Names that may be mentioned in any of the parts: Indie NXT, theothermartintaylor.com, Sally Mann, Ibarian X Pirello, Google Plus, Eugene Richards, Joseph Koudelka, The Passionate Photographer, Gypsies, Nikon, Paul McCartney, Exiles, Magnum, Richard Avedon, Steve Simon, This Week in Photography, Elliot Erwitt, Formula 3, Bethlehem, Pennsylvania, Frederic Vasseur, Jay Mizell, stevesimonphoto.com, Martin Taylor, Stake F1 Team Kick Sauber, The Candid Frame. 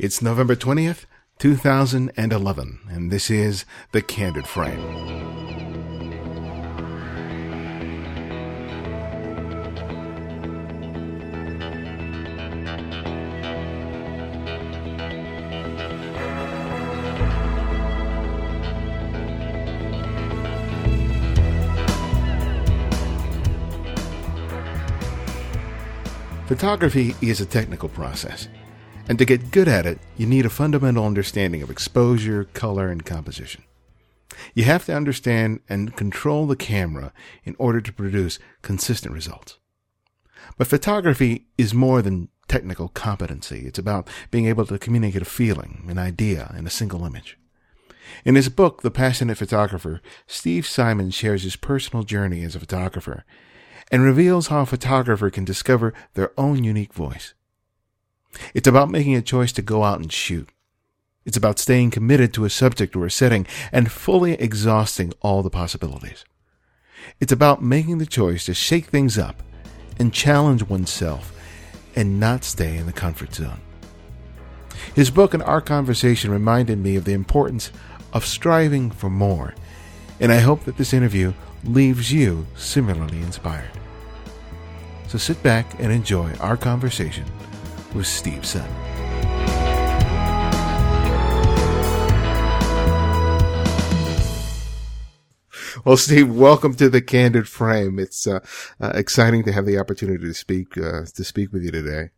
It's November 20th, 2011, and this is The Candid Frame. Photography is a technical process, and to get good at it, you need a fundamental understanding of exposure, color, and composition. You have to understand and control the camera in order to produce consistent results. But photography is more than technical competency. It's about being able to communicate a feeling, an idea, in a single image. In his book, The Passionate Photographer, Steve Simon shares his personal journey as a photographer and reveals how a photographer can discover their own unique voice. It's about making a choice to go out and shoot. It's about staying committed to a subject or a setting and fully exhausting all the possibilities. It's about making the choice to shake things up and challenge oneself and not stay in the comfort zone. His book and our conversation reminded me of the importance of striving for more, and I hope that this interview leaves you similarly inspired. So sit back and enjoy our conversation with Steve Simon. Well, Steve, welcome to The Candid Frame. It's exciting to have the opportunity to speak with you today.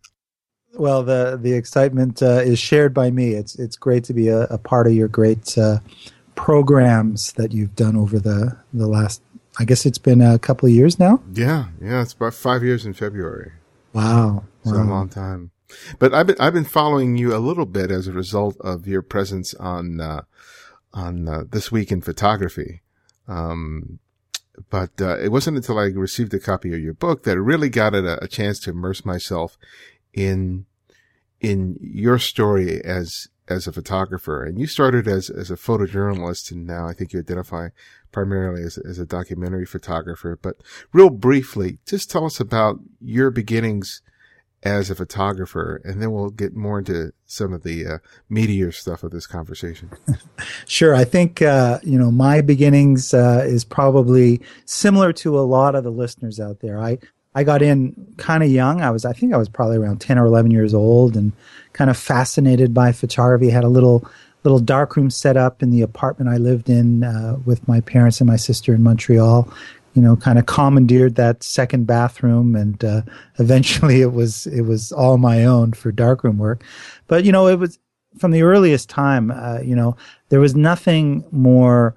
Well, the excitement is shared by me. It's great to be a part of your great programs that you've done over the last, I guess it's been a couple of years now? Yeah, it's about 5 years in February. Wow. It's a long time. But I've been following you a little bit as a result of your presence on This Week in Photography. But it wasn't until I received a copy of your book that I really got a chance to immerse myself in your story as a photographer. And you started as a photojournalist, and now I think you identify primarily as a documentary photographer. But real briefly, just tell us about your beginnings as a photographer, and then we'll get more into some of the meatier stuff of this conversation. Sure. I think, my beginnings is probably similar to a lot of the listeners out there. I got in kind of young. I think I was probably around 10 or 11 years old, and kind of fascinated by photography. Had a little darkroom set up in the apartment I lived in with my parents and my sister in Montreal. Kind of commandeered that second bathroom, and eventually it was all my own for darkroom work. But it was from the earliest time. There was nothing more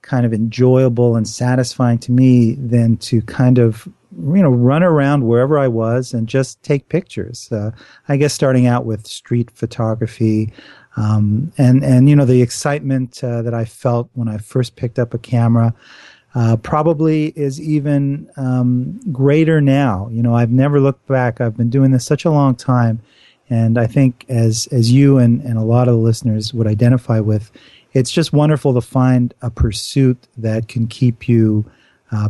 kind of enjoyable and satisfying to me than to kind of run around wherever I was and just take pictures. I guess starting out with street photography, and the excitement that I felt when I first picked up a camera probably is even greater now. I've never looked back. I've been doing this such a long time, and I think as you and a lot of the listeners would identify with, it's just wonderful to find a pursuit that can keep you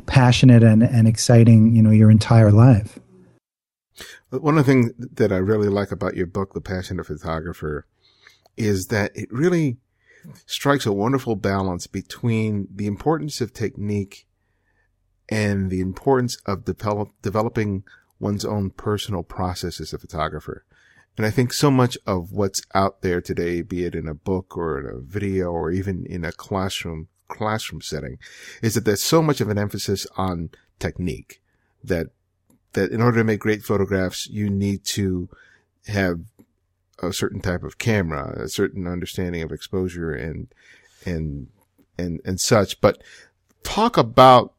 passionate and exciting, your entire life. One of the things that I really like about your book, The Passionate Photographer, is that it really strikes a wonderful balance between the importance of technique and the importance of developing one's own personal process as a photographer. And I think so much of what's out there today, be it in a book or in a video or even in a classroom setting, is that there's so much of an emphasis on technique that in order to make great photographs, you need to have a certain type of camera, a certain understanding of exposure and such. But talk about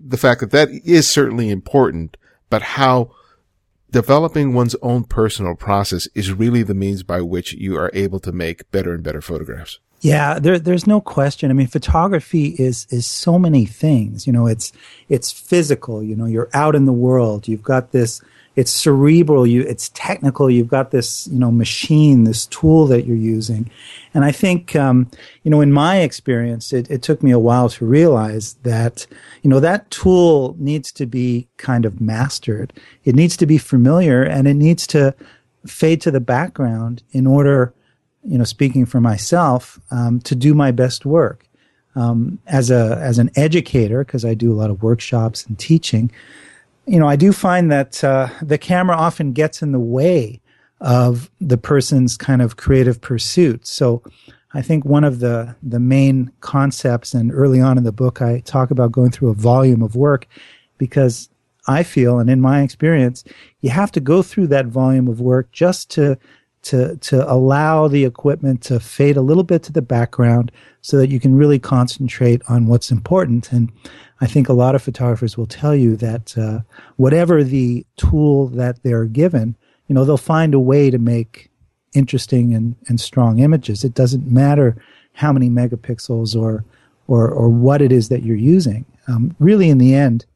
the fact that is certainly important, but how developing one's own personal process is really the means by which you are able to make better and better photographs. Yeah, there's no question. I mean, photography is so many things. It's physical. You're out in the world. You've got this. It's cerebral. It's technical. You've got this, machine, this tool that you're using. And I think, in my experience, it took me a while to realize that, that tool needs to be kind of mastered. It needs to be familiar, and it needs to fade to the background in order, you know, speaking for myself, to do my best work. As an educator, because I do a lot of workshops and teaching, you know, I do find that the camera often gets in the way of the person's kind of creative pursuit. So I think one of the main concepts, and early on in the book, I talk about going through a volume of work, because I feel, and in my experience, you have to go through that volume of work just to allow the equipment to fade a little bit to the background so that you can really concentrate on what's important. And I think a lot of photographers will tell you that whatever the tool that they're given, you know, they'll find a way to make interesting and strong images. It doesn't matter how many megapixels or what it is that you're using. Really, in the end,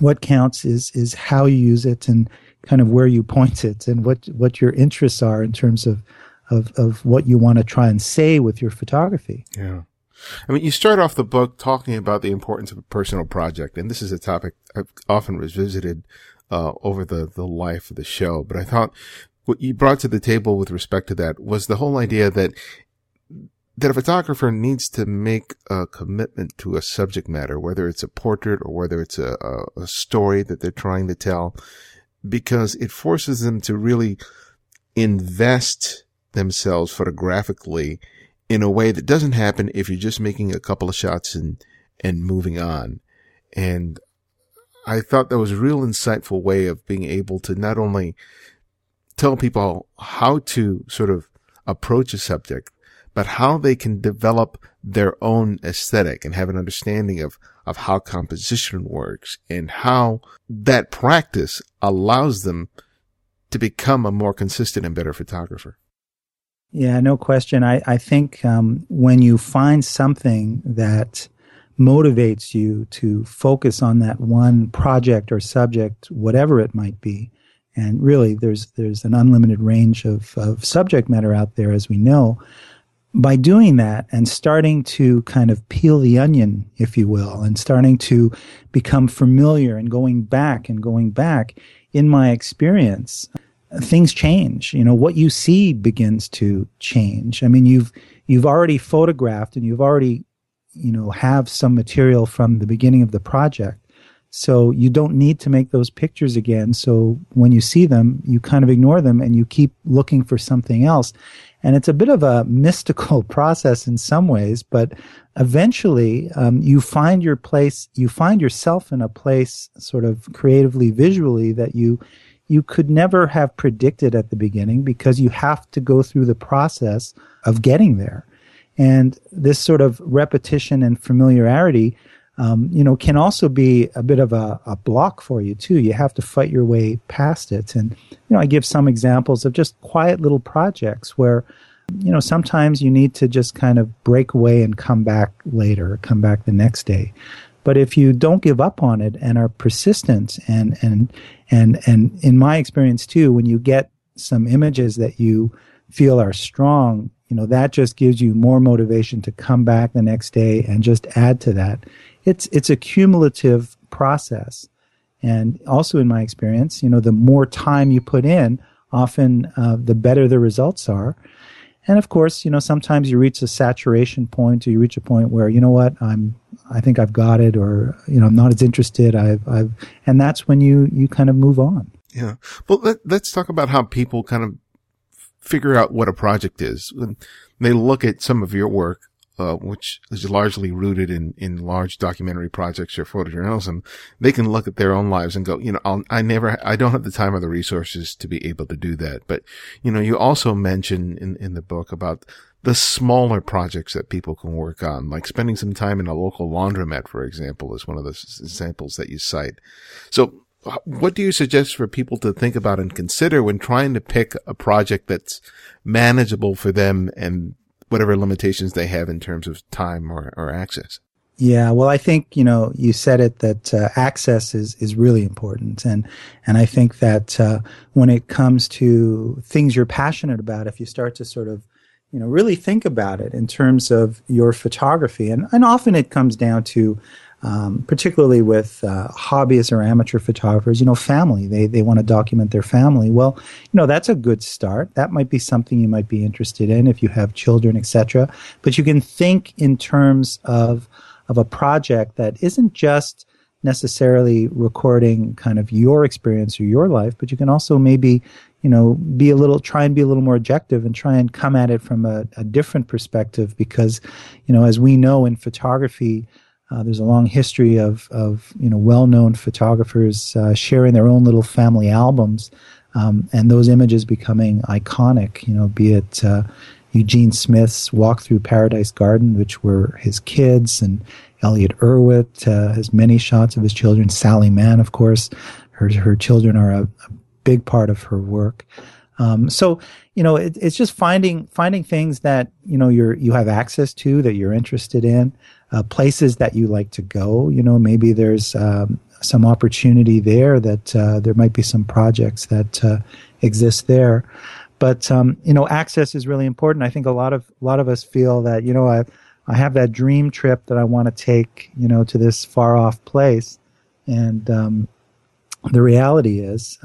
what counts is how you use it and kind of where you point it and what your interests are in terms of what you want to try and say with your photography. Yeah. I mean, you start off the book talking about the importance of a personal project, and this is a topic I've often revisited over the life of the show. But I thought what you brought to the table with respect to that was the whole idea that a photographer needs to make a commitment to a subject matter, whether it's a portrait or whether it's a story that they're trying to tell, because it forces them to really invest themselves photographically in a way that doesn't happen if you're just making a couple of shots and moving on. And I thought that was a real insightful way of being able to not only tell people how to sort of approach a subject, but how they can develop their own aesthetic and have an understanding of how composition works and how that practice allows them to become a more consistent and better photographer. Yeah, no question. I think when you find something that motivates you to focus on that one project or subject, whatever it might be, and really there's an unlimited range of subject matter out there, as we know. By doing that and starting to kind of peel the onion, if you will, and starting to become familiar and going back, in my experience, things change. You know, what you see begins to change. I mean, you've already photographed and you've already, you know, have some material from the beginning of the project. So you don't need to make those pictures again. So when you see them, you kind of ignore them and you keep looking for something else. And it's a bit of a mystical process in some ways, but eventually you find your place, you find yourself in a place sort of creatively, visually, that you could never have predicted at the beginning, because you have to go through the process of getting there. And this sort of repetition and familiarity you know, can also be a bit of a block for you, too. You have to fight your way past it. And, you know, I give some examples of just quiet little projects where, you know, sometimes you need to just kind of break away and come back later, come back the next day. But if you don't give up on it and are persistent, and in my experience, too, when you get some images that you feel are strong, you know, that just gives you more motivation to come back the next day and just add to that. It's a cumulative process. And also in my experience, you know, the more time you put in, often the better the results are. And of course, you know, sometimes you reach a saturation point, or you reach a point where, you know what, I think I've got it, or, you know, I'm not as interested. And that's when you kind of move on. Yeah. Well, let's talk about how people kind of figure out what a project is. When they look at some of your work, which is largely rooted in large documentary projects or photojournalism, they can look at their own lives and go, you know, I don't have the time or the resources to be able to do that. But, you know, you also mention in the book about the smaller projects that people can work on, like spending some time in a local laundromat, for example, is one of the examples that you cite. So what do you suggest for people to think about and consider when trying to pick a project that's manageable for them and whatever limitations they have in terms of time or access? Yeah, well, I think, you know, you said it, that access is really important. And I think that when it comes to things you're passionate about, if you start to sort of, you know, really think about it in terms of your photography, and often it comes down to particularly with hobbyists or amateur photographers, you know, family. They want to document their family. Well, you know, that's a good start. That might be something you might be interested in if you have children, etc. But you can think in terms of a project that isn't just necessarily recording kind of your experience or your life, but you can also maybe, you know, try and be a little more objective and try and come at it from a different perspective, because, you know, as we know in photography, there's a long history of you know, well-known photographers sharing their own little family albums, and those images becoming iconic, you know, be it Eugene Smith's Walk Through Paradise Garden, which were his kids, and Elliot Erwitt has many shots of his children. Sally Mann, of course, her children are a big part of her work. So, you know, it's just finding things that, you know, you have access to, that you're interested in, places that you like to go. You know, maybe there's some opportunity there that there might be some projects that exist there. But, you know, access is really important. I think a lot of us feel that, you know, I have that dream trip that I want to take, you know, to this far off place. And the reality is,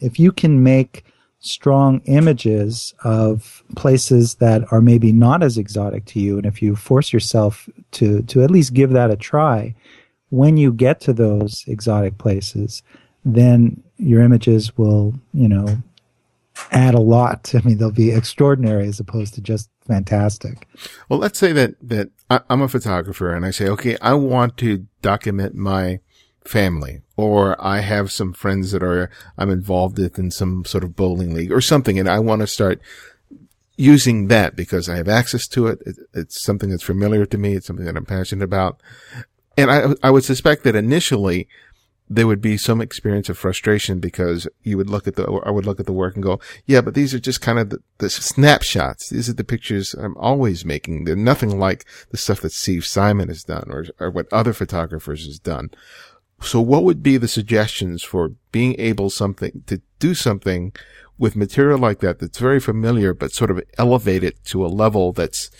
if you can make strong images of places that are maybe not as exotic to you, and if you force yourself to at least give that a try, when you get to those exotic places, then your images will, you know, add a lot. I mean, they'll be extraordinary as opposed to just fantastic. Well, let's say that I'm a photographer and I say, okay, I want to document my family, or I have some friends that I'm involved with in some sort of bowling league or something, and I want to start using that because I have access to it. It's something that's familiar to me. It's something that I'm passionate about. And I would suspect that initially there would be some experience of frustration because I would look at the work and go, yeah, but these are just kind of the snapshots. These are the pictures I'm always making. They're nothing like the stuff that Steve Simon has done or what other photographers has done. So what would be the suggestions for being able to do something with material like that that's very familiar, but sort of elevate it to a level that's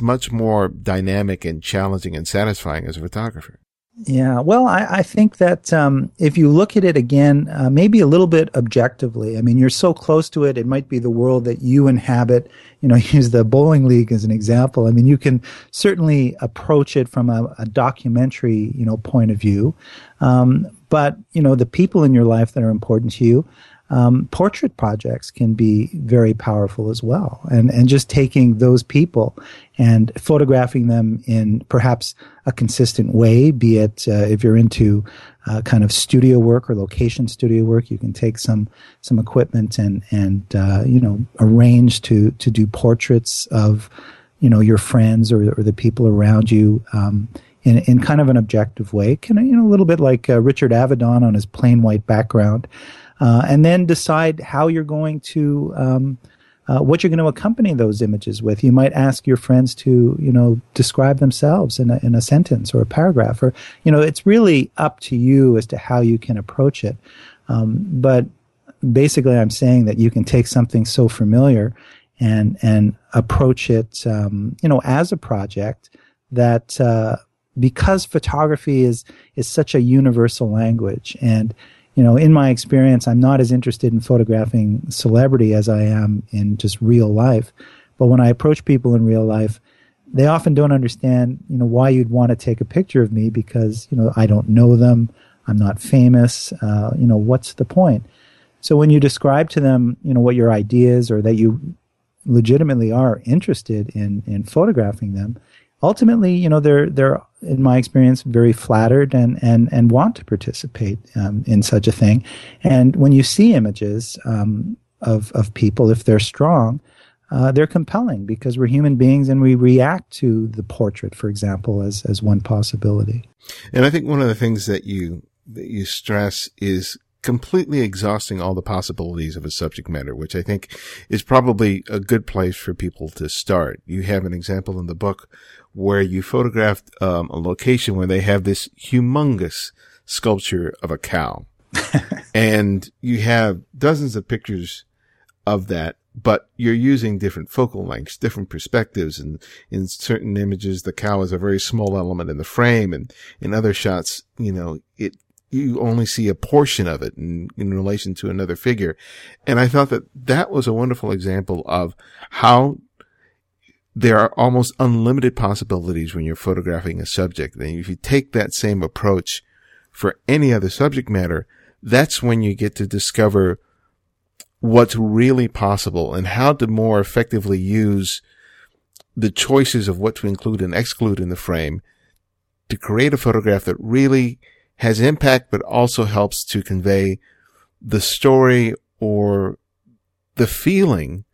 much more dynamic and challenging and satisfying as a photographer? Yeah, well, I think that if you look at it again, maybe a little bit objectively. I mean, you're so close to it, it might be the world that you inhabit. You know, use the bowling league as an example. I mean, you can certainly approach it from a documentary, you know, point of view. But, you know, the people in your life that are important to you, portrait projects can be very powerful as well. And just taking those people and photographing them in perhaps a consistent way, be it if you're into kind of studio work or location studio work, you can take some equipment and you know, arrange to do portraits of, you know, your friends or the people around you, in kind of an objective way, you know, a little bit like Richard Avedon on his plain white background. And then decide how you're going to, what you're going to accompany those images with. You might ask your friends to, you know, describe themselves in a sentence or a paragraph, or, you know, it's really up to you as to how you can approach it. But basically I'm saying that you can take something so familiar and approach it, you know, as a project that, because photography is such a universal language. And, you know, in my experience, I'm not as interested in photographing celebrity as I am in just real life. But when I approach people in real life, they often don't understand, you know, why you'd want to take a picture of me because, you know, I don't know them. I'm not famous. You know, what's the point? So when you describe to them, you know, what your ideas or that you legitimately are interested in photographing them, ultimately, you know, they're in my experience very flattered and want to participate in such a thing. And when you see images of people, if they're strong, they're compelling because we're human beings and we react to the portrait, for example, as one possibility. And I think one of the things that you stress is completely exhausting all the possibilities of a subject matter, which I think is probably a good place for people to start. You have an example in the book where you photographed a location where they have this humongous sculpture of a cow. And you have dozens of pictures of that, but you're using different focal lengths, different perspectives. And in certain images, the cow is a very small element in the frame. And in other shots, you know, you only see a portion of it in relation to another figure. And I thought that that was a wonderful example of how there are almost unlimited possibilities when you're photographing a subject. And if you take that same approach for any other subject matter, that's when you get to discover what's really possible and how to more effectively use the choices of what to include and exclude in the frame to create a photograph that really has impact, but also helps to convey the story or the feeling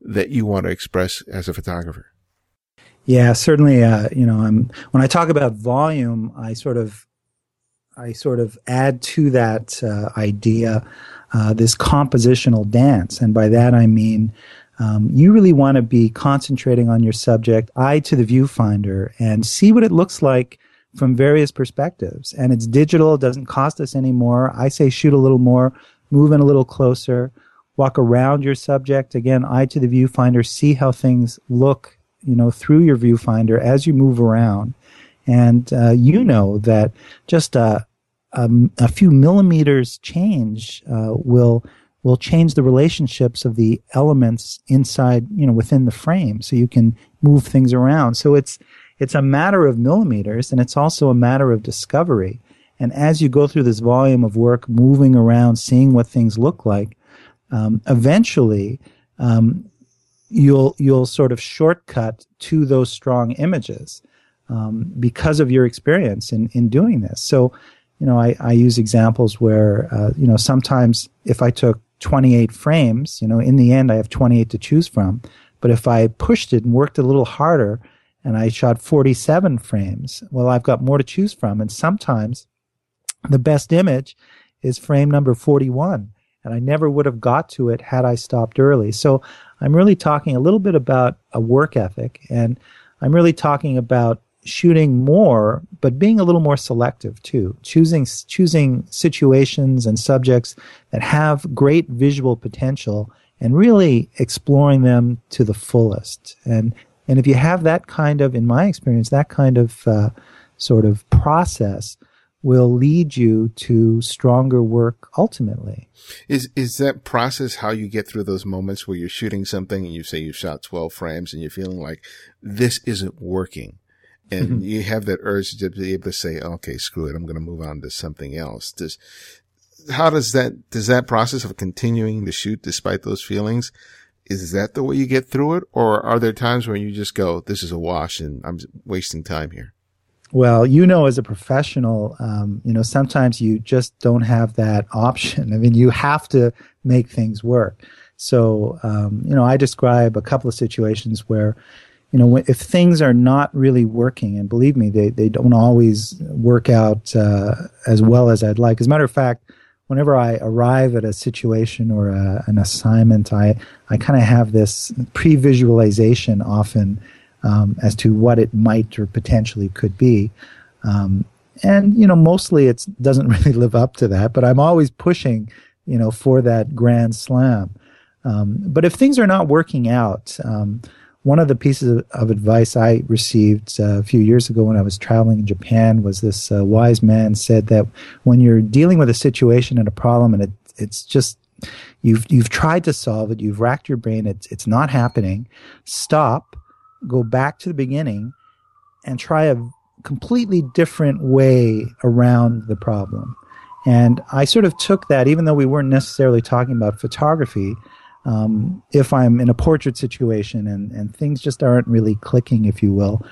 that you want to express as a photographer. Yeah, certainly. When I talk about volume, I sort of add to that idea this compositional dance. And by that I mean you really want to be concentrating on your subject, eye to the viewfinder, and see what it looks like from various perspectives. And it's digital, it doesn't cost us any more. I say shoot a little more, move in a little closer, walk around your subject, again, eye to the viewfinder, see how things look, through your viewfinder as you move around. And that just a few millimeters change will change the relationships of the elements inside, within the frame. So you can move things around. So it's a matter of millimeters, and it's also a matter of discovery. And as you go through this volume of work, moving around, seeing what things look like, eventually you'll sort of shortcut to those strong images because of your experience in doing this. So, I use examples where, sometimes if I took 28 frames, in the end I have 28 to choose from. But if I pushed it and worked a little harder, and I shot 47 frames. Well, I've got more to choose from. And sometimes the best image is frame number 41. And I never would have got to it had I stopped early. So I'm really talking a little bit about a work ethic. And I'm really talking about shooting more, but being a little more selective too. Choosing situations and subjects that have great visual potential and really exploring them to the fullest. And if you have that kind of, in my experience, that kind of sort of process will lead you to stronger work ultimately. Is that process how you get through those moments where you're shooting something and you say you shot 12 frames and you're feeling like this isn't working? And you have that urge to be able to say, okay, screw it, I'm going to move on to something else. How does that process of continuing to shoot despite those feelings, is that the way you get through it? Or are there times where you just go, this is a wash and I'm wasting time here? Well, as a professional, sometimes you just don't have that option. I mean, you have to make things work. So, I describe a couple of situations where, if things are not really working, and believe me, they don't always work out as well as I'd like. As a matter of fact, whenever I arrive at a situation or an assignment, I kind of have this pre-visualization often as to what it might or potentially could be. Mostly it doesn't really live up to that, but I'm always pushing, for that grand slam. But if things are not working out, one of the pieces of advice I received a few years ago when I was traveling in Japan was this wise man said that when you're dealing with a situation and a problem and it's just you've tried to solve it, you've racked your brain, it's not happening, stop, go back to the beginning, and try a completely different way around the problem. And I sort of took that, even though we weren't necessarily talking about photography. If I'm in a portrait situation and things just aren't really clicking, if you will,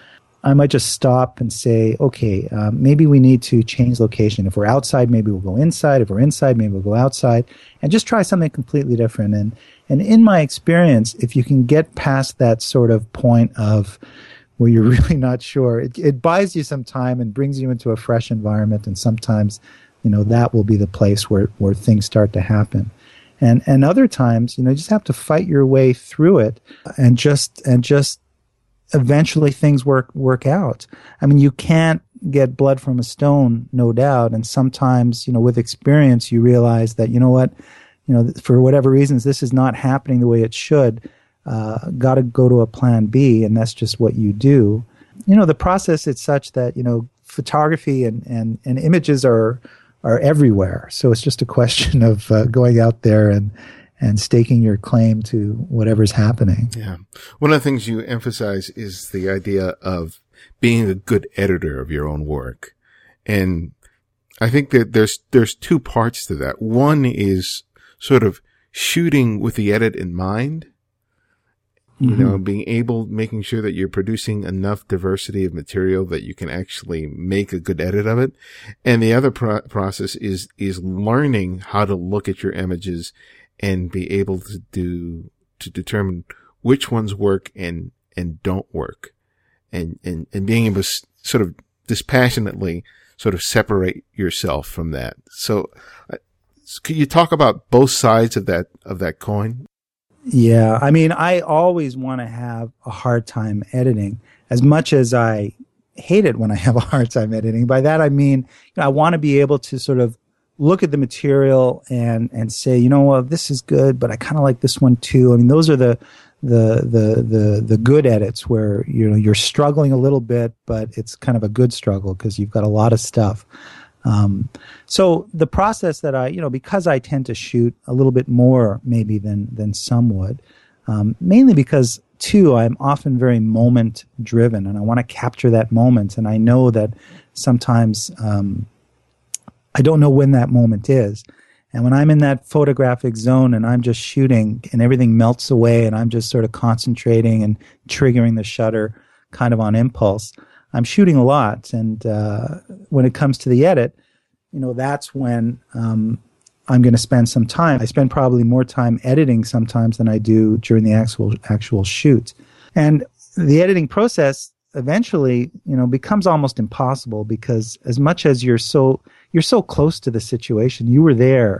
I might just stop and say, okay, maybe we need to change location. If we're outside, maybe we'll go inside. If we're inside, maybe we'll go outside, and just try something completely different. And in my experience, if you can get past that sort of point of where you're really not sure, it buys you some time and brings you into a fresh environment. And sometimes, that will be the place where things start to happen. And other times, you just have to fight your way through it, and just eventually things work out. I mean, you can't get blood from a stone, no doubt. And sometimes, with experience, you realize that, you know, for whatever reasons, this is not happening the way it should. Got to go to a plan B, and that's just what you do. You know, the process is such that, you know, photography and images are everywhere. So it's just a question of going out there and staking your claim to whatever's happening. Yeah. One of the things you emphasize is the idea of being a good editor of your own work. And I think that there's two parts to that. One is sort of shooting with the edit in mind, you know, making sure that you're producing enough diversity of material that you can actually make a good edit of it. And the other process is learning how to look at your images and be able to determine which ones work and don't work, and being able to sort of dispassionately sort of separate yourself from that. So can you talk about both sides of that coin? Yeah, I mean, I always want to have a hard time editing as much as I hate it when I have a hard time editing. By that, I mean, you know, I want to be able to sort of look at the material and say, you know, well, this is good, but I kind of like this one too. I mean, those are the good edits where, you know, you're struggling a little bit, but it's kind of a good struggle because you've got a lot of stuff. So the process that I, you know, because I tend to shoot a little bit more maybe than some would, mainly because too, I'm often very moment driven and I want to capture that moment. And I know that sometimes, I don't know when that moment is. And when I'm in that photographic zone and I'm just shooting and everything melts away and I'm just sort of concentrating and triggering the shutter kind of on impulse, I'm shooting a lot. And when it comes to the edit, you know, that's when I'm going to spend some time. I spend probably more time editing sometimes than I do during the actual shoot. And the editing process eventually, you know, becomes almost impossible because as much as you're so close to the situation, you were there.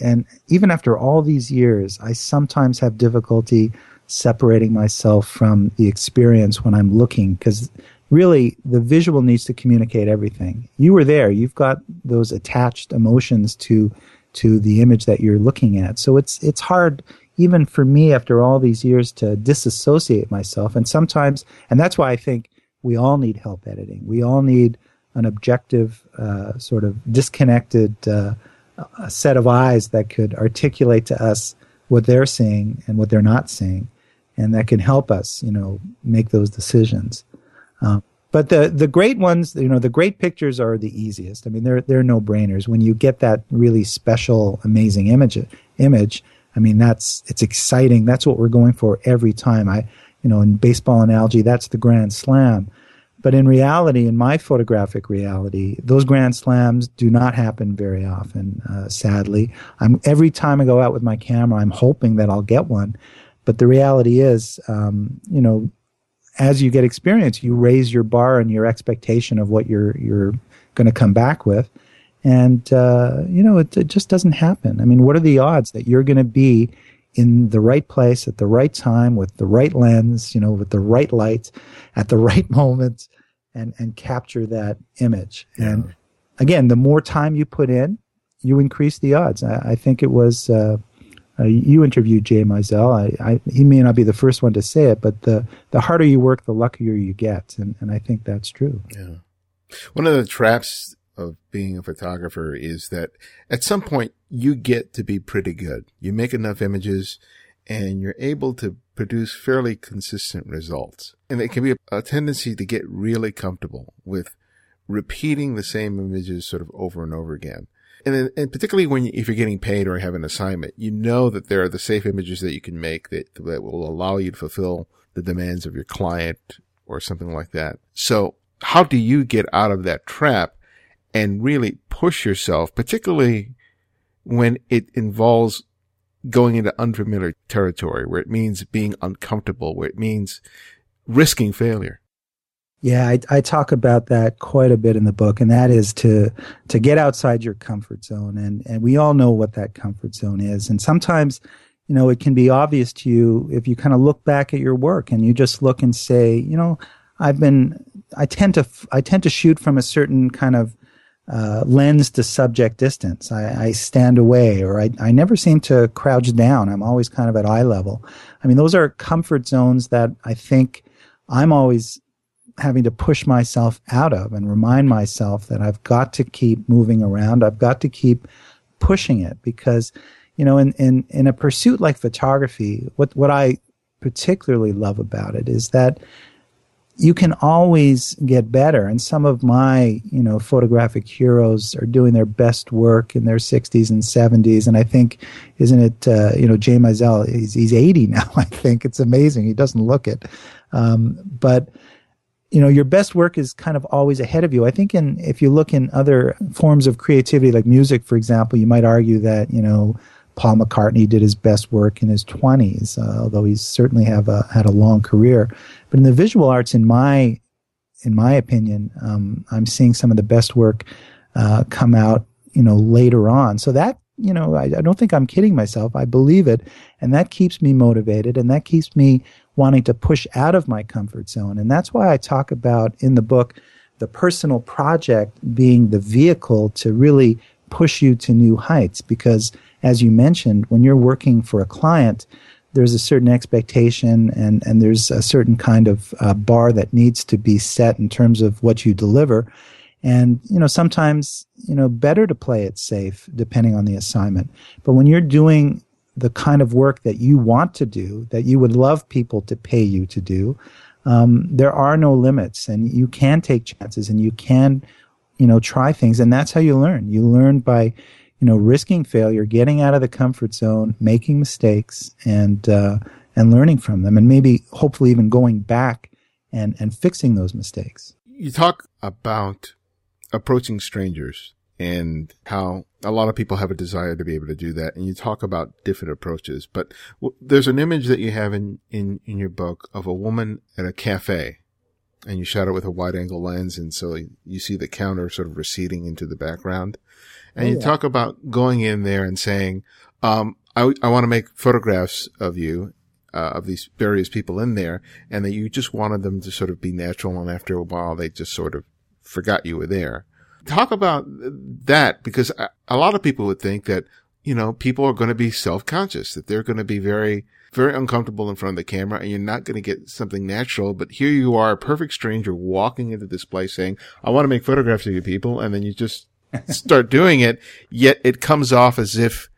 And even after all these years, I sometimes have difficulty separating myself from the experience when I'm looking, because really the visual needs to communicate everything. You were there. You've got those attached emotions to the image that you're looking at. So it's hard even for me after all these years to disassociate myself. And sometimes, and that's why I think we all need help editing. We all need an objective, sort of disconnected set of eyes that could articulate to us what they're seeing and what they're not seeing, and that can help us, you know, make those decisions. But the great ones, you know, the great pictures are the easiest. I mean, they're no-brainers. When you get that really special, amazing image, I mean, it's exciting. That's what we're going for every time. You know, in baseball analogy, that's the grand slam. But in reality, in my photographic reality, those grand slams do not happen very often, sadly. Every time I go out with my camera, I'm hoping that I'll get one. But the reality is, you know, as you get experience, you raise your bar and your expectation of what you're going to come back with. And, you know, it just doesn't happen. I mean, what are the odds that you're going to be in the right place at the right time with the right lens, you know, with the right light at the right moment and capture that image? Yeah. And again, the more time you put in, you increase the odds. I think it was, you interviewed Jay Mizell. He may not be the first one to say it, but the harder you work, the luckier you get. And I think that's true. Yeah. One of the traps of being a photographer is that at some point you get to be pretty good. You make enough images and you're able to produce fairly consistent results. And it can be a tendency to get really comfortable with repeating the same images sort of over and over again. And particularly if you're getting paid or have an assignment, you know that there are the safe images that you can make that will allow you to fulfill the demands of your client or something like that. So how do you get out of that trap and really push yourself, particularly when it involves going into unfamiliar territory, where it means being uncomfortable, where it means risking failure? Yeah, I talk about that quite a bit in the book, and that is to get outside your comfort zone. And we all know what that comfort zone is. And sometimes, you know, it can be obvious to you if you kind of look back at your work and you just look and say, you know, I tend to shoot from a certain kind of lens to subject distance. I stand away, or I never seem to crouch down. I'm always kind of at eye level. I mean, those are comfort zones that I think I'm always having to push myself out of and remind myself that I've got to keep moving around. I've got to keep pushing it because, you know, in a pursuit like photography, what I particularly love about it is that you can always get better. And some of my, you know, photographic heroes are doing their best work in their 60s and 70s. And I think, isn't it, you know, Jay Mizell, he's 80 now, I think. It's amazing. He doesn't look it. But, you know, your best work is kind of always ahead of you. I think if you look in other forms of creativity, like music, for example, you might argue that, you know, Paul McCartney did his best work in his 20s, although he's certainly had a long career. But in the visual arts, in my opinion, I'm seeing some of the best work come out, you know, later on. So that, you know, I don't think I'm kidding myself. I believe it, and that keeps me motivated, and that keeps me wanting to push out of my comfort zone. And that's why I talk about in the book the personal project being the vehicle to really push you to new heights, because as you mentioned, when you're working for a client, there's a certain expectation and there's a certain kind of bar that needs to be set in terms of what you deliver. And, you know, sometimes, you know, better to play it safe depending on the assignment. But when you're doing the kind of work that you want to do, that you would love people to pay you to do, there are no limits, and you can take chances and you can, you know, try things. And that's how you learn. You learn by, you know, risking failure, getting out of the comfort zone, making mistakes, and learning from them, and maybe hopefully even going back and fixing those mistakes. You talk about approaching strangers and how a lot of people have a desire to be able to do that, and you talk about different approaches. But there's an image that you have in your book of a woman at a cafe, and you shot it with a wide-angle lens, and so you see the counter sort of receding into the background. And you talk about going in there and saying, I want to make photographs of you, of these various people in there, and that you just wanted them to sort of be natural, and after a while they just sort of forgot you were there. Talk about that, because a lot of people would think that, you know, people are going to be self-conscious, that they're going to be very, very uncomfortable in front of the camera, and you're not going to get something natural. But here you are, a perfect stranger, walking into this place saying, I want to make photographs of you people, and then you just start doing it, yet it comes off as if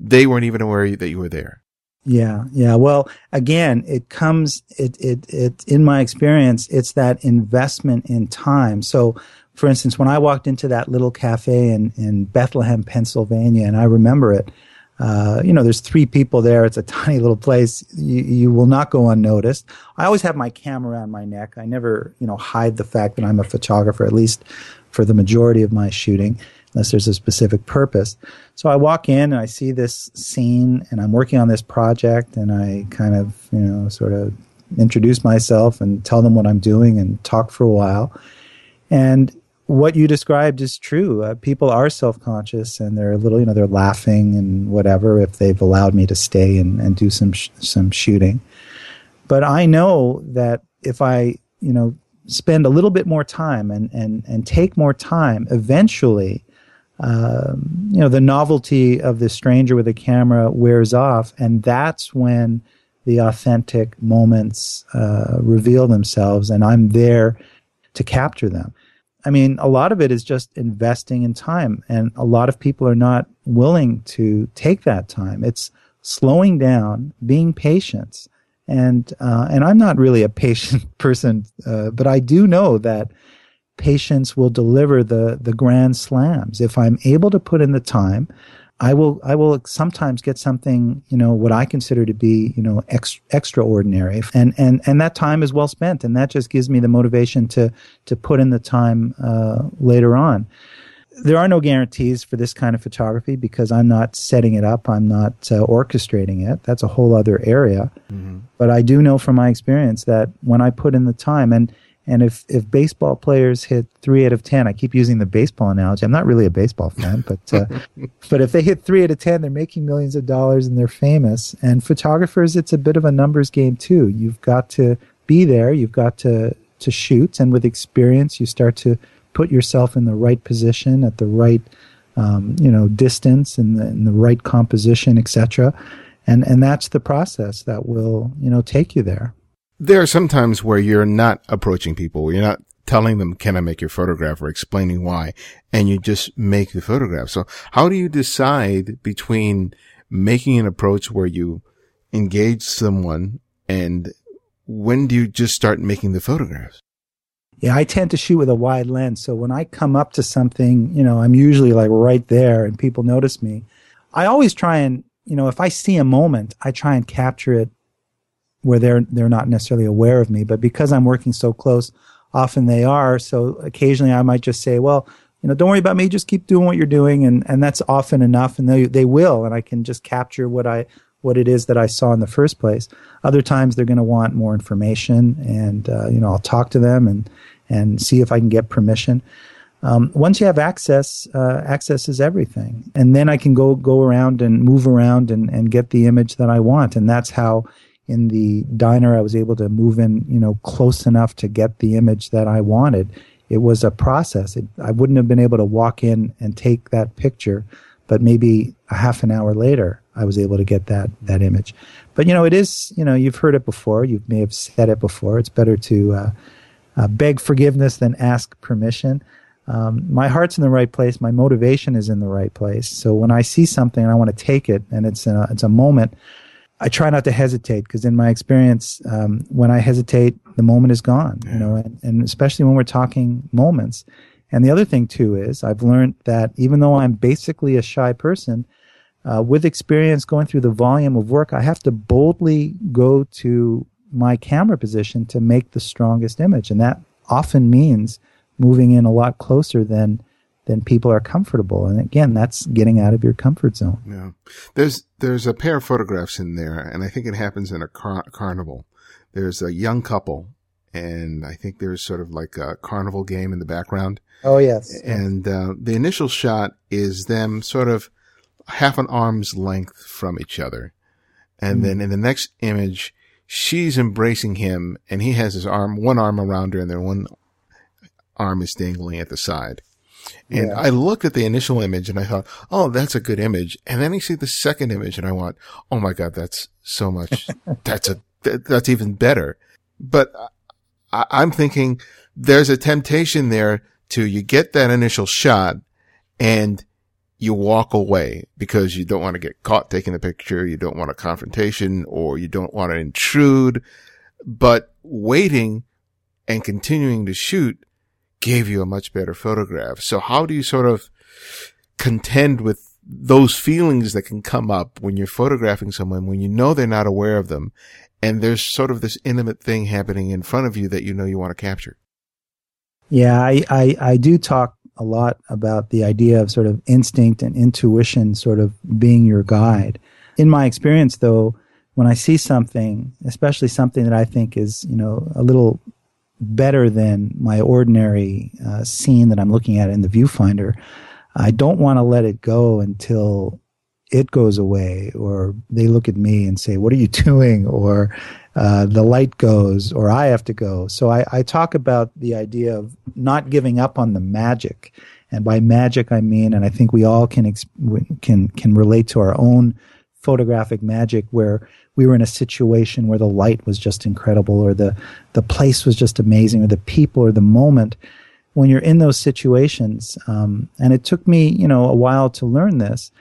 they weren't even aware that you were there. Yeah. Well, again, it comes, in my experience, it's that investment in time. So, for instance, when I walked into that little cafe in Bethlehem, Pennsylvania, and I remember it, you know, there's three people there. It's a tiny little place. You will not go unnoticed. I always have my camera around my neck. I never, you know, hide the fact that I'm a photographer, at least for the majority of my shooting, unless there's a specific purpose. So I walk in and I see this scene and I'm working on this project, and I kind of, you know, sort of introduce myself and tell them what I'm doing and talk for a while. And what you described is true. People are self-conscious, and they're a little, you know, they're laughing and whatever if they've allowed me to stay and do some shooting. But I know that if I, you know, spend a little bit more time and take more time, eventually, you know, the novelty of the stranger with a camera wears off, and that's when the authentic moments reveal themselves, and I'm there to capture them. I mean, a lot of it is just investing in time, and a lot of people are not willing to take that time. It's slowing down, being patient, and I'm not really a patient person, but I do know that patience will deliver the grand slams. If I'm able to put in the time, I will sometimes get something, you know, what I consider to be, you know, extraordinary. And that time is well spent. And that just gives me the motivation to put in the time later on. There are no guarantees for this kind of photography because I'm not setting it up. I'm not orchestrating it. That's a whole other area. Mm-hmm. But I do know from my experience that when I put in the time, and if baseball players hit 3 out of 10, I keep using the baseball analogy. I'm not really a baseball fan, but if they hit 3 out of 10, they're making millions of dollars and they're famous. And photographers, it's a bit of a numbers game too. You've got to be there. You've got to shoot. And with experience, you start to put yourself in the right position at the right distance and in the right composition, etc. And that's the process that will take you there. There are some times where you're not approaching people, you're not telling them, can I make your photograph, or explaining why, and you just make the photograph. So how do you decide between making an approach where you engage someone and when do you just start making the photographs? Yeah, I tend to shoot with a wide lens. So when I come up to something, I'm usually like right there and people notice me. I always try and, if I see a moment, I try and capture it where they're not necessarily aware of me. But because I'm working so close, often they are. So occasionally I might just say, well, don't worry about me. Just keep doing what you're doing. And that's often enough. And they will. And I can just capture what it is that I saw in the first place. Other times they're going to want more information, and I'll talk to them and see if I can get permission. Once you have access, access is everything. And then I can go around and move around and get the image that I want. And that's how in the diner I was able to move in, close enough to get the image that I wanted. It was a process. I wouldn't have been able to walk in and take that picture, but maybe a half an hour later, I was able to get that image. But, it is, you've heard it before. You may have said it before. It's better to beg forgiveness than ask permission. My heart's in the right place. My motivation is in the right place. So when I see something and I want to take it, and it's a moment, I try not to hesitate, because in my experience, when I hesitate, the moment is gone. Yeah. And especially when we're talking moments. And the other thing, too, is I've learned that even though I'm basically a shy person, with experience going through the volume of work, I have to boldly go to my camera position to make the strongest image. And that often means moving in a lot closer than people are comfortable. And again, that's getting out of your comfort zone. Yeah. There's a pair of photographs in there, and I think it happens in a carnival. There's a young couple, and I think there's sort of like a carnival game in the background. Oh, yes. And the initial shot is them sort of half an arm's length from each other. And then in the next image, she's embracing him, and he has his one arm around her, and then one arm is dangling at the side. And yeah. I looked at the initial image, and I thought, oh, that's a good image. And then I see the second image, and I went, oh, my God, that's so much. That's even better. But I'm thinking there's a temptation there to, you get that initial shot and you walk away because you don't want to get caught taking the picture. You don't want a confrontation, or you don't want to intrude, but waiting and continuing to shoot gave you a much better photograph. So how do you sort of contend with those feelings that can come up when you're photographing someone, when they're not aware of them, and there's sort of this intimate thing happening in front of you that you want to capture? Yeah, I do talk a lot about the idea of sort of instinct and intuition sort of being your guide. In my experience, though, when I see something, especially something that I think is, a little better than my ordinary scene that I'm looking at in the viewfinder, I don't want to let it go until it goes away, or they look at me and say, what are you doing? Or the light goes, or I have to go. So I talk about the idea of not giving up on the magic. And by magic, I mean, and I think we all can relate to our own photographic magic, where we were in a situation where the light was just incredible, or the place was just amazing, or the people, or the moment. When you're in those situations, and it took me, a while to learn this,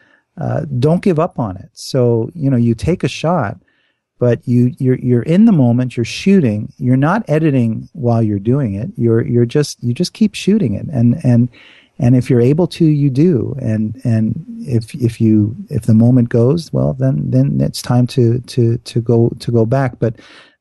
don't give up on it. So, you take a shot, but you're in the moment, you're shooting, you're not editing while you're doing it. You just keep shooting it. And if you're able to, you do. And if the moment goes, well, then it's time to go back. But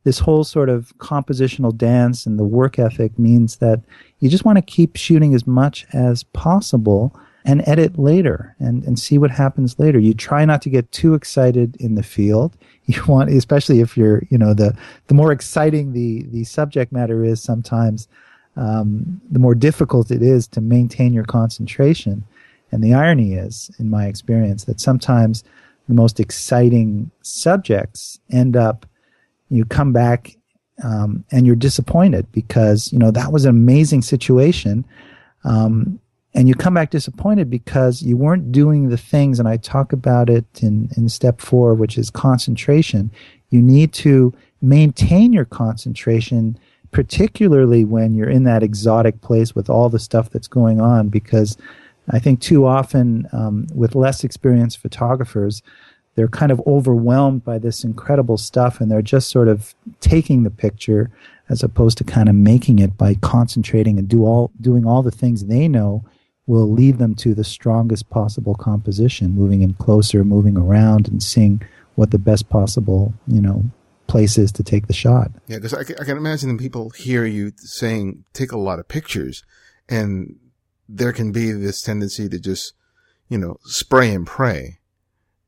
this whole sort of compositional dance and the work ethic means that you just want to keep shooting as much as possible, and edit later and see what happens later. You try not to get too excited in the field. You want, especially if you're, the more exciting the subject matter is, sometimes the more difficult it is to maintain your concentration. And the irony is, in my experience, that sometimes the most exciting subjects end up, you come back and you're disappointed because, that was an amazing situation. And you come back disappointed because you weren't doing the things, and I talk about it in step 4, which is concentration. You need to maintain your concentration, particularly when you're in that exotic place with all the stuff that's going on, because I think too often with less experienced photographers, they're kind of overwhelmed by this incredible stuff, and they're just sort of taking the picture as opposed to kind of making it by concentrating and doing all the things they know will lead them to the strongest possible composition, moving in closer, moving around, and seeing what the best possible, places to take the shot. Yeah, because I can imagine that people hear you saying, take a lot of pictures, and there can be this tendency to just, spray and pray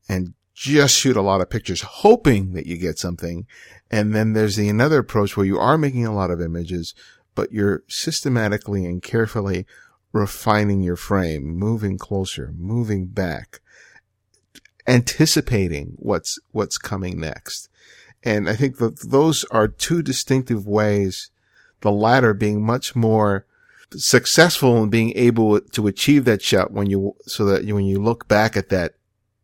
and just shoot a lot of pictures, hoping that you get something. And then there's another approach where you are making a lot of images, but you're systematically and carefully refining your frame, moving closer, moving back, anticipating what's coming next. And I think that those are two distinctive ways, the latter being much more successful in being able to achieve that shot when you look back at that,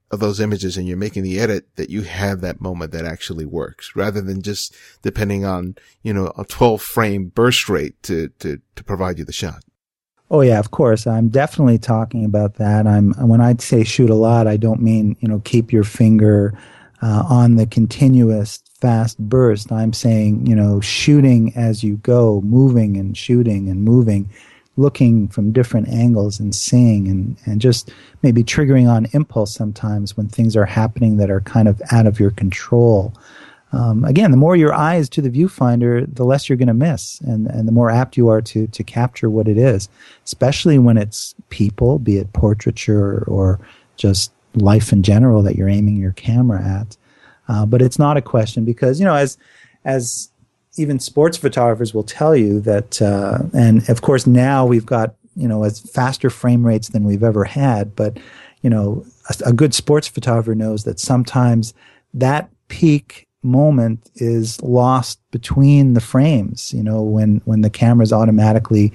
of those images, and you're making the edit, that you have that moment that actually works, rather than just depending on, a 12 frame burst rate to provide you the shot. Oh yeah, of course. I'm definitely talking about that. When I say shoot a lot, I don't mean, keep your finger on the continuous fast burst. I'm saying, shooting as you go, moving and shooting and moving, looking from different angles and seeing and just maybe triggering on impulse sometimes when things are happening that are kind of out of your control. Again, the more your eye is to the viewfinder, the less you're going to miss, and the more apt you are to capture what it is, especially when it's people, be it portraiture or just life in general that you're aiming your camera at. But it's not a question because, as even sports photographers will tell you that, and of course now we've got, as faster frame rates than we've ever had, but, a good sports photographer knows that sometimes that peak moment is lost between the frames, when the camera's automatically,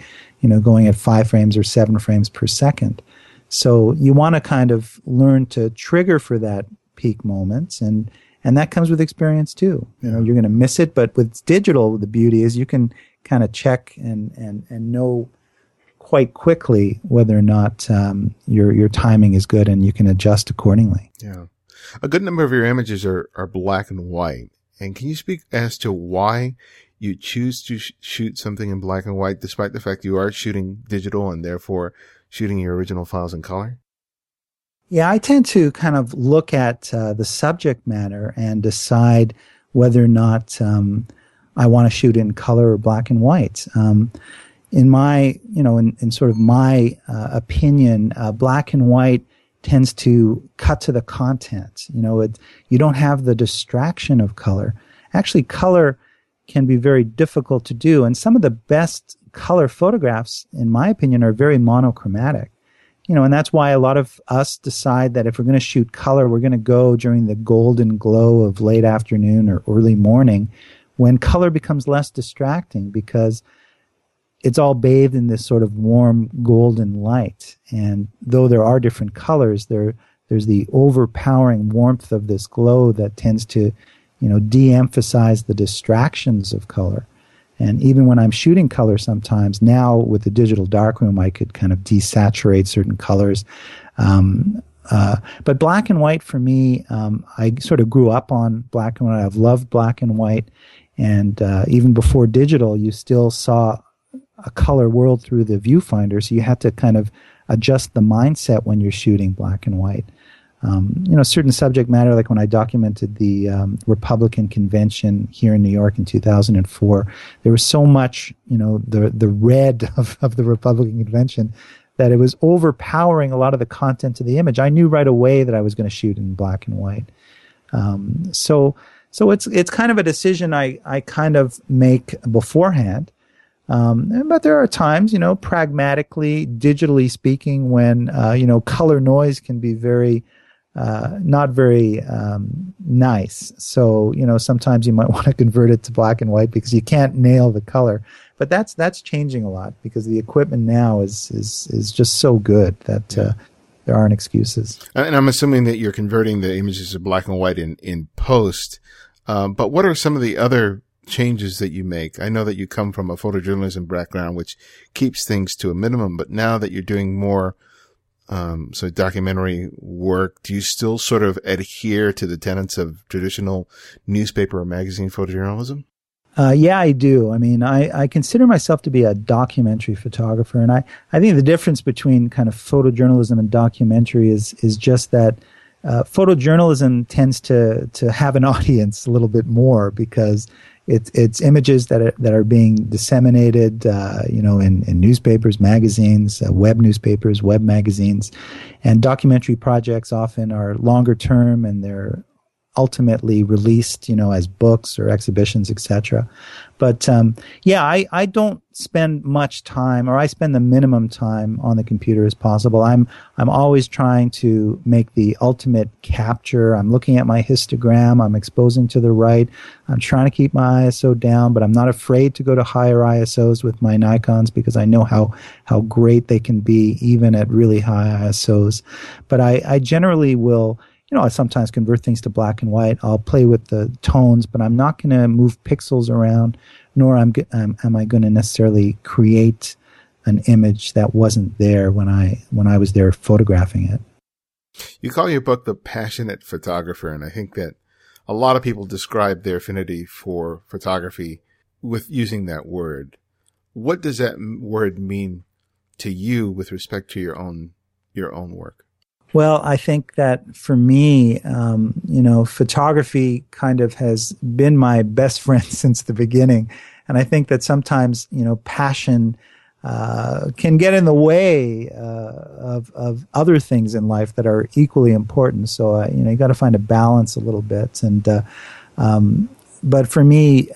going at 5 frames or 7 frames per second. So you want to kind of learn to trigger for that peak moments, and that comes with experience too. You're going to miss it, but with digital, the beauty is you can kind of check and know quite quickly whether or not your timing is good, and you can adjust accordingly. Yeah, a good number of your images are black and white. And can you speak as to why you choose to shoot something in black and white, despite the fact you are shooting digital and therefore shooting your original files in color? Yeah, I tend to kind of look at the subject matter and decide whether or not I want to shoot in color or black and white. In my opinion, black and white tends to cut to the content. You don't have the distraction of color. Actually, color can be very difficult to do, and some of the best color photographs, in my opinion, are very monochromatic. And that's why a lot of us decide that if we're going to shoot color, we're going to go during the golden glow of late afternoon or early morning, when color becomes less distracting because it's all bathed in this sort of warm golden light. And though there are different colors, there's the overpowering warmth of this glow that tends to, de-emphasize the distractions of color. And even when I'm shooting color sometimes, now with the digital darkroom, I could kind of desaturate certain colors. But black and white for me, I sort of grew up on black and white. I've loved black and white. And even before digital, you still saw a color world through the viewfinder. So you had to kind of adjust the mindset when you're shooting black and white. Certain subject matter, like when I documented the Republican convention here in New York in 2004, there was so much, the red of the Republican convention that it was overpowering a lot of the content of the image. I knew right away that I was going to shoot in black and white. So it's kind of a decision I kind of make beforehand. But there are times, pragmatically, digitally speaking, when, color noise can be very not very nice. So, you know, sometimes you might want to convert it to black and white because you can't nail the color. But that's changing a lot because the equipment now is just so good that there aren't excuses. And I'm assuming that you're converting the images to black and white in post. But what are some of the other changes that you make? I know that you come from a photojournalism background, which keeps things to a minimum. But now that you're doing more so documentary work, do you still sort of adhere to the tenets of traditional newspaper or magazine photojournalism? Yeah, I do. I mean, I consider myself to be a documentary photographer. And I think the difference between kind of photojournalism and documentary is just that photojournalism tends to have an audience a little bit more because it's images that are being disseminated, in newspapers, magazines, web newspapers, web magazines, and documentary projects often are longer term and they're ultimately released, as books or exhibitions, etc. But I don't spend much time, or I spend the minimum time on the computer as possible. I'm always trying to make the ultimate capture. I'm looking at my histogram. I'm exposing to the right. I'm trying to keep my ISO down, but I'm not afraid to go to higher ISOs with my Nikons because I know how great they can be even at really high ISOs. But I generally will. I sometimes convert things to black and white. I'll play with the tones, but I'm not going to move pixels around, nor am I going to necessarily create an image that wasn't there when I was there photographing it. You call your book The Passionate Photographer, and I think that a lot of people describe their affinity for photography with using that word. What does that word mean to you with respect to your own work? Well, I think that for me, photography kind of has been my best friend since the beginning. And I think that sometimes, passion can get in the way of other things in life that are equally important. So, you got to find a balance a little bit. And but for me,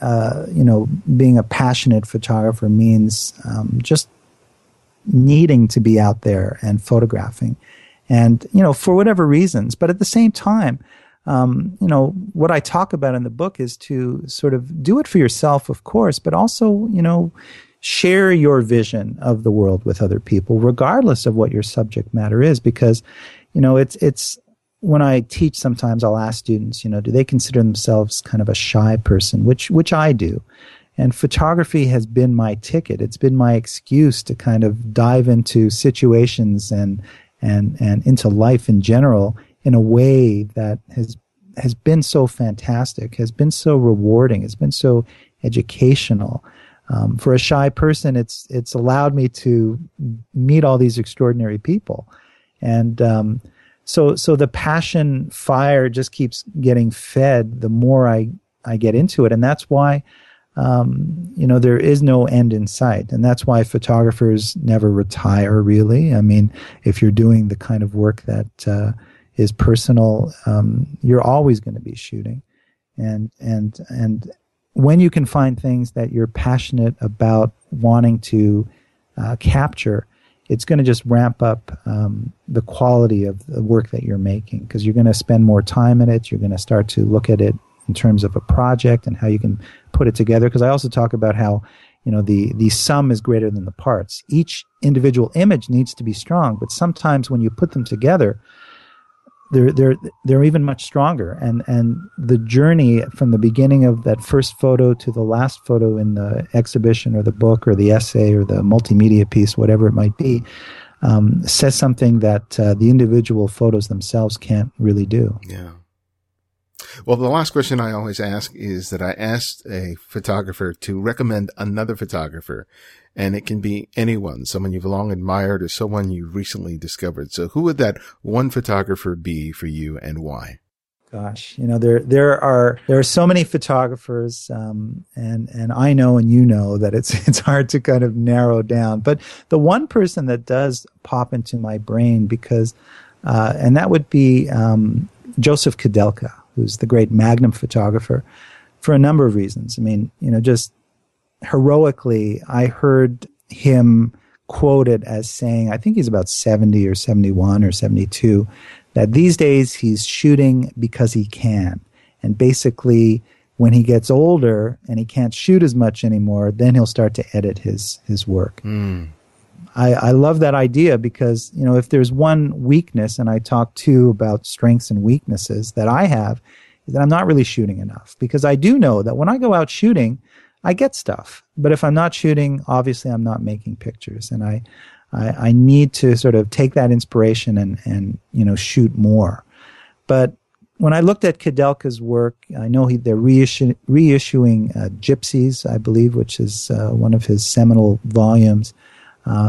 being a passionate photographer means just needing to be out there and photographing. And, for whatever reasons. But at the same time, what I talk about in the book is to sort of do it for yourself, of course, but also, share your vision of the world with other people, regardless of what your subject matter is. Because, it's when I teach, sometimes I'll ask students, do they consider themselves kind of a shy person, which I do. And photography has been my ticket. It's been my excuse to kind of dive into situations and into life in general in a way that has been so fantastic, has been so rewarding, has been so educational. For a shy person, it's allowed me to meet all these extraordinary people, and so the passion fire just keeps getting fed the more I get into it, and that's why there is no end in sight. And that's why photographers never retire, really. I mean, if you're doing the kind of work that is personal, you're always going to be shooting. And when you can find things that you're passionate about wanting to capture, it's going to just ramp up the quality of the work that you're making because you're going to spend more time in it. You're going to start to look at it in terms of a project and how you can put it together. Because I also talk about how, the sum is greater than the parts. Each individual image needs to be strong, but sometimes when you put them together, they're even much stronger. And the journey from the beginning of that first photo to the last photo in the exhibition or the book or the essay or the multimedia piece, whatever it might be, says something that the individual photos themselves can't really do. Yeah. Well, the last question I always ask is that I asked a photographer to recommend another photographer, and it can be anyone, someone you've long admired or someone you've recently discovered. So who would that one photographer be for you and why? Gosh, there are so many photographers, and I know and that it's hard to kind of narrow down. But the one person that does pop into my brain because, and that would be Joseph Koudelka, who's the great Magnum photographer, for a number of reasons. I mean, just heroically, I heard him quoted as saying, I think he's about 70 or 71 or 72, that these days he's shooting because he can. And basically, when he gets older and he can't shoot as much anymore, then he'll start to edit his work. Mm. I love that idea because, you know, if there's one weakness, and I talk too about strengths and weaknesses that I have, is that I'm not really shooting enough. Because I do know that when I go out shooting, I get stuff. But if I'm not shooting, obviously I'm not making pictures. And I need to sort of take that inspiration and you know, shoot more. But when I looked at Koudelka's work, I know they're reissuing Gypsies, I believe, which is one of his seminal volumes.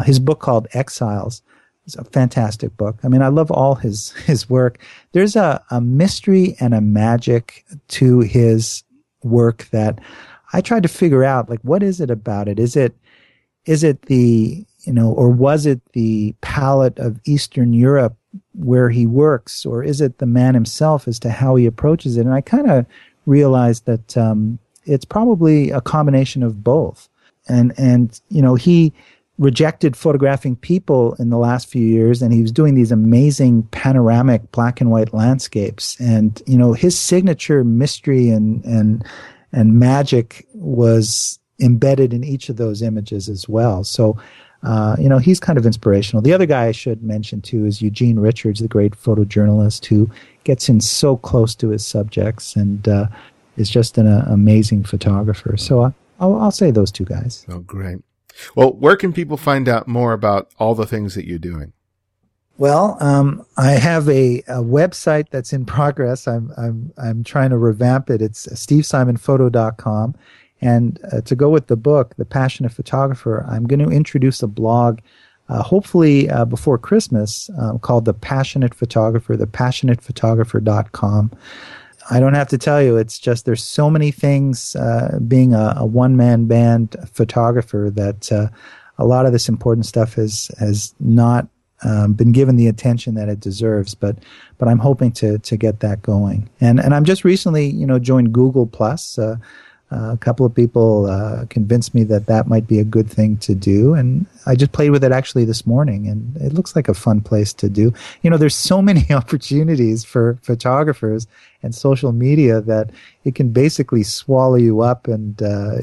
His book called Exiles is a fantastic book. I mean, I love all his work. There's a mystery and a magic to his work that I tried to figure out, like, what is it about it? Is it the, you know, or was it the palette of Eastern Europe where he works, or is it the man himself as to how he approaches it? And I kind of realized that it's probably a combination of both. And you know, he rejected photographing people in the last few years, and he was doing these amazing panoramic black and white landscapes. And you know, his signature mystery and magic was embedded in each of those images as well. So you know, he's kind of inspirational. The other guy I should mention, too, is Eugene Richards, the great photojournalist who gets in so close to his subjects and is just an amazing photographer. So I'll say those two guys. Oh, great. Well, where can people find out more about all the things that you're doing? Well, I have a website that's in progress. I'm trying to revamp it. It's stevesimonphoto.com. And to go with the book, The Passionate Photographer, I'm going to introduce a blog, hopefully before Christmas, called The Passionate Photographer, thepassionatephotographer.com. I don't have to tell you, it's just there's so many things being a one-man band photographer that a lot of this important stuff has not been given the attention that it deserves, but I'm hoping to get that going. And I'm just recently, you know, joined Google Plus. A couple of people convinced me that might be a good thing to do, and I just played with it actually this morning, and it looks like a fun place to do. You know, there's so many opportunities for photographers and social media that it can basically swallow you up, and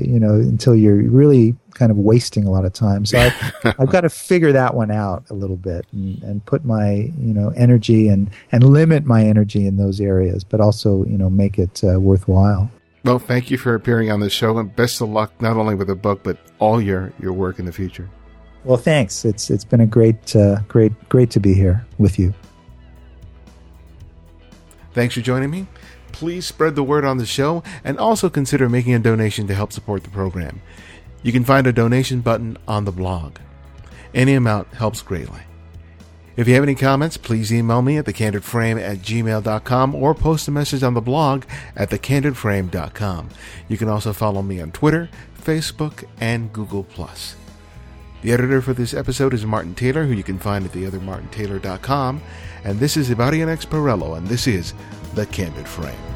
you know, until you're really kind of wasting a lot of time. So I've got to figure that one out a little bit and put my, you know, energy and limit my energy in those areas, but also, you know, make it worthwhile. Well, thank you for appearing on the show, and best of luck not only with the book but all your work in the future. Well, thanks. It's been a great to be here with you. Thanks for joining me. Please spread the word on the show, and also consider making a donation to help support the program. You can find a donation button on the blog. Any amount helps greatly. If you have any comments, please email me at thecandidframe@gmail.com or post a message on the blog at thecandidframe.com. You can also follow me on Twitter, Facebook, and Google+. The editor for this episode is Martin Taylor, who you can find at theothermartintaylor.com. And this is Ibarian X Pirello, and this is The Candid Frame.